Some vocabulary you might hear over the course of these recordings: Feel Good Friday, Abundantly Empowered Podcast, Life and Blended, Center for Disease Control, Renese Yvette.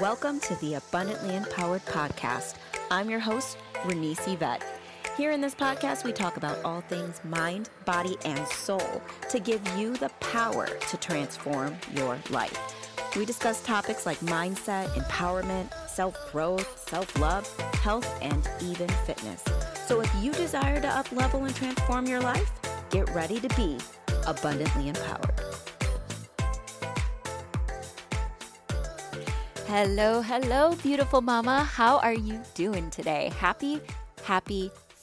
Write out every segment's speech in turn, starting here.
Welcome to the Abundantly Empowered Podcast. I'm your host, Renese Yvette. Here in this podcast, we talk about all things mind, body, and soul to give you the power to transform your life. We discuss topics like mindset, empowerment, self-growth, self-love, health, and even fitness. So if you desire to up-level and transform your life, get ready to be abundantly empowered. Hello, beautiful mama. How are you doing today? Happy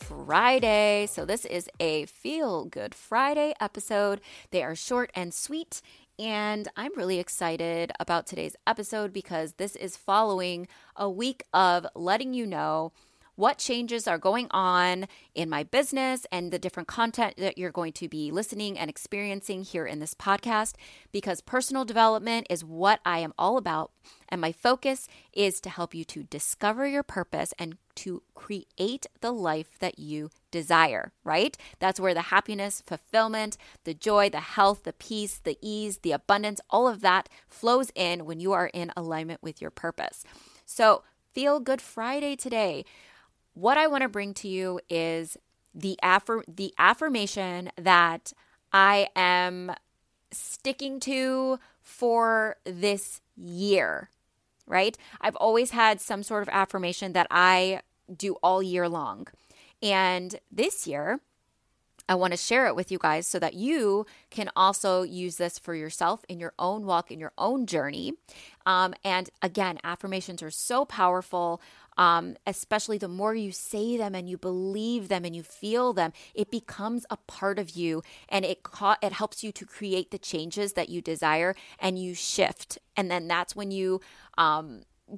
Friday. So this is a Feel Good Friday episode. They are short and sweet, and I'm really excited about today's episode because this is following a week of letting you know what changes are going on in my business and the different content that you're going to be listening and experiencing here in this podcast, because personal development is what I am all about. And my focus is to help you to discover your purpose and to create the life that you desire, right? That's where the happiness, fulfillment, the joy, the health, the peace, the ease, the abundance, all of that flows in when you are in alignment with your purpose. So Feel Good Friday today. What I want to bring to you is the affirmation that I am sticking to for this year, right? I've always had some sort of affirmation that I do all year long. And this year, I want to share it with you guys so that you can also use this for yourself in your own walk, in your own journey. And again, affirmations are so powerful, especially the more you say them and you believe them and you feel them, it becomes a part of you, and it helps you to create the changes that you desire, and you shift. And then that's when you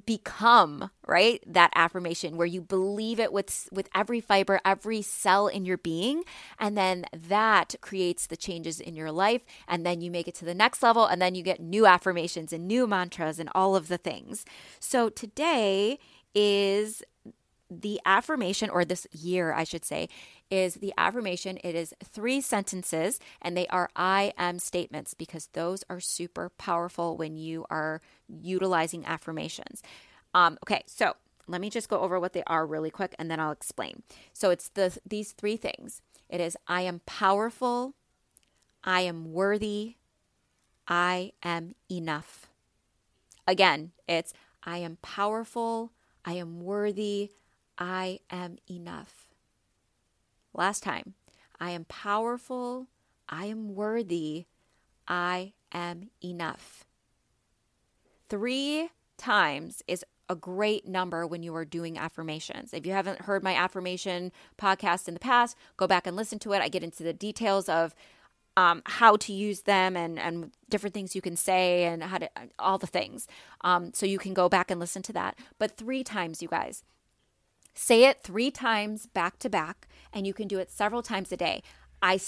become, right, that affirmation where you believe it with every fiber, every cell in your being. And then that creates the changes in your life. And then you make it to the next level, and then you get new affirmations and new mantras and all of the things. So today is the affirmation, or this year, I should say, is the affirmation. It is 3 sentences, and they are I am statements, because those are super powerful when you are utilizing affirmations. Okay, so let me just go over what they are really quick, and then I'll explain. So it's these 3 things. It is I am powerful, I am worthy, I am enough. Again, it's I am powerful, I am worthy, I am enough. Last time, I am powerful, I am worthy, I am enough. 3 times is a great number when you are doing affirmations. If you haven't heard my affirmation podcast in the past, go back and listen to it. I get into the details of how to use them and different things you can say and how to, all the things. So you can go back and listen to that. But 3 times, you guys. Say it 3 times back to back, and you can do it several times a day. I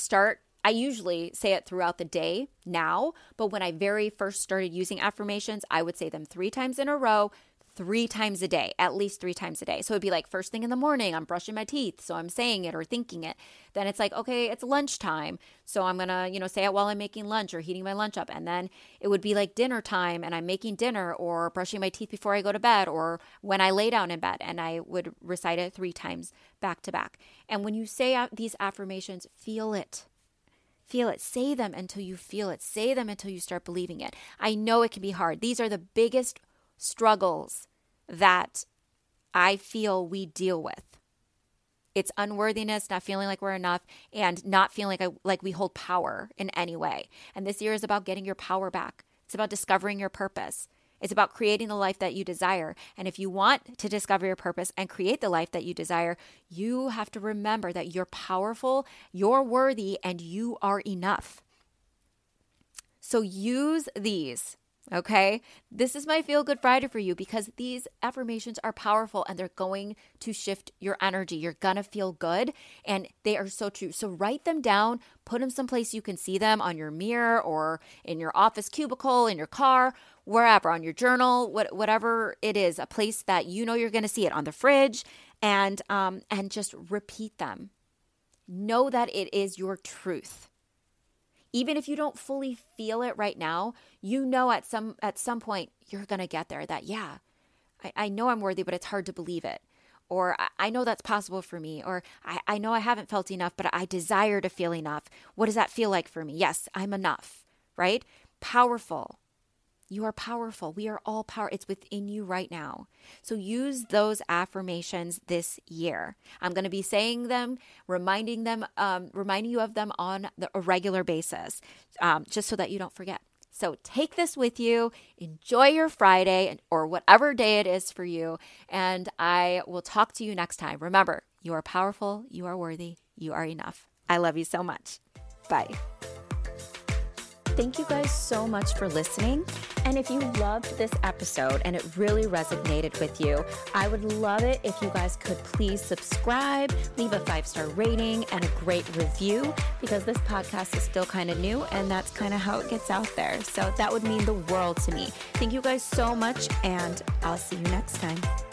usually say it throughout the day now, but when I very first started using affirmations, I would say them 3 times in a row, 3 times a day, at least 3 times a day. So it'd be like first thing in the morning, I'm brushing my teeth, so I'm saying it or thinking it. Then it's like, okay, it's lunchtime, so I'm going to, say it while I'm making lunch or heating my lunch up. And then it would be like dinner time, and I'm making dinner or brushing my teeth before I go to bed or when I lay down in bed, and I would recite it 3 times back to back. And when you say out these affirmations, feel it. Feel it. Say them until you feel it. Say them until you start believing it. I know it can be hard. These are the biggest struggles that I feel we deal with. It's unworthiness, not feeling like we're enough, and not feeling like we hold power in any way. And this year is about getting your power back. It's about discovering your purpose. It's about creating the life that you desire. And if you want to discover your purpose and create the life that you desire, you have to remember that you're powerful, you're worthy, and you are enough. So use these. Okay, this is my Feel Good Friday for you, because these affirmations are powerful and they're going to shift your energy. You're going to feel good, and they are so true. So write them down, put them someplace you can see them, on your mirror or in your office cubicle, in your car, wherever, on your journal, whatever it is, a place that you know you're going to see it, on the fridge, and just repeat them. Know that it is your truth. Even if you don't fully feel it right now, you know at some point you're going to get there, that, yeah, I know I'm worthy, but it's hard to believe it. Or I know that's possible for me. Or I know I haven't felt enough, but I desire to feel enough. What does that feel like for me? Yes, I'm enough, right? Powerful. You are powerful. We are all power. It's within you right now. So use those affirmations this year. I'm going to be saying them, reminding you of them on a regular basis, just so that you don't forget. So take this with you, enjoy your Friday or whatever day it is for you, and I will talk to you next time. Remember, you are powerful, you are worthy, you are enough. I love you so much. Bye. Thank you guys so much for listening. And if you loved this episode and it really resonated with you, I would love it if you guys could please subscribe, leave a 5-star rating and a great review, because this podcast is still kind of new and that's kind of how it gets out there. So that would mean the world to me. Thank you guys so much, and I'll see you next time.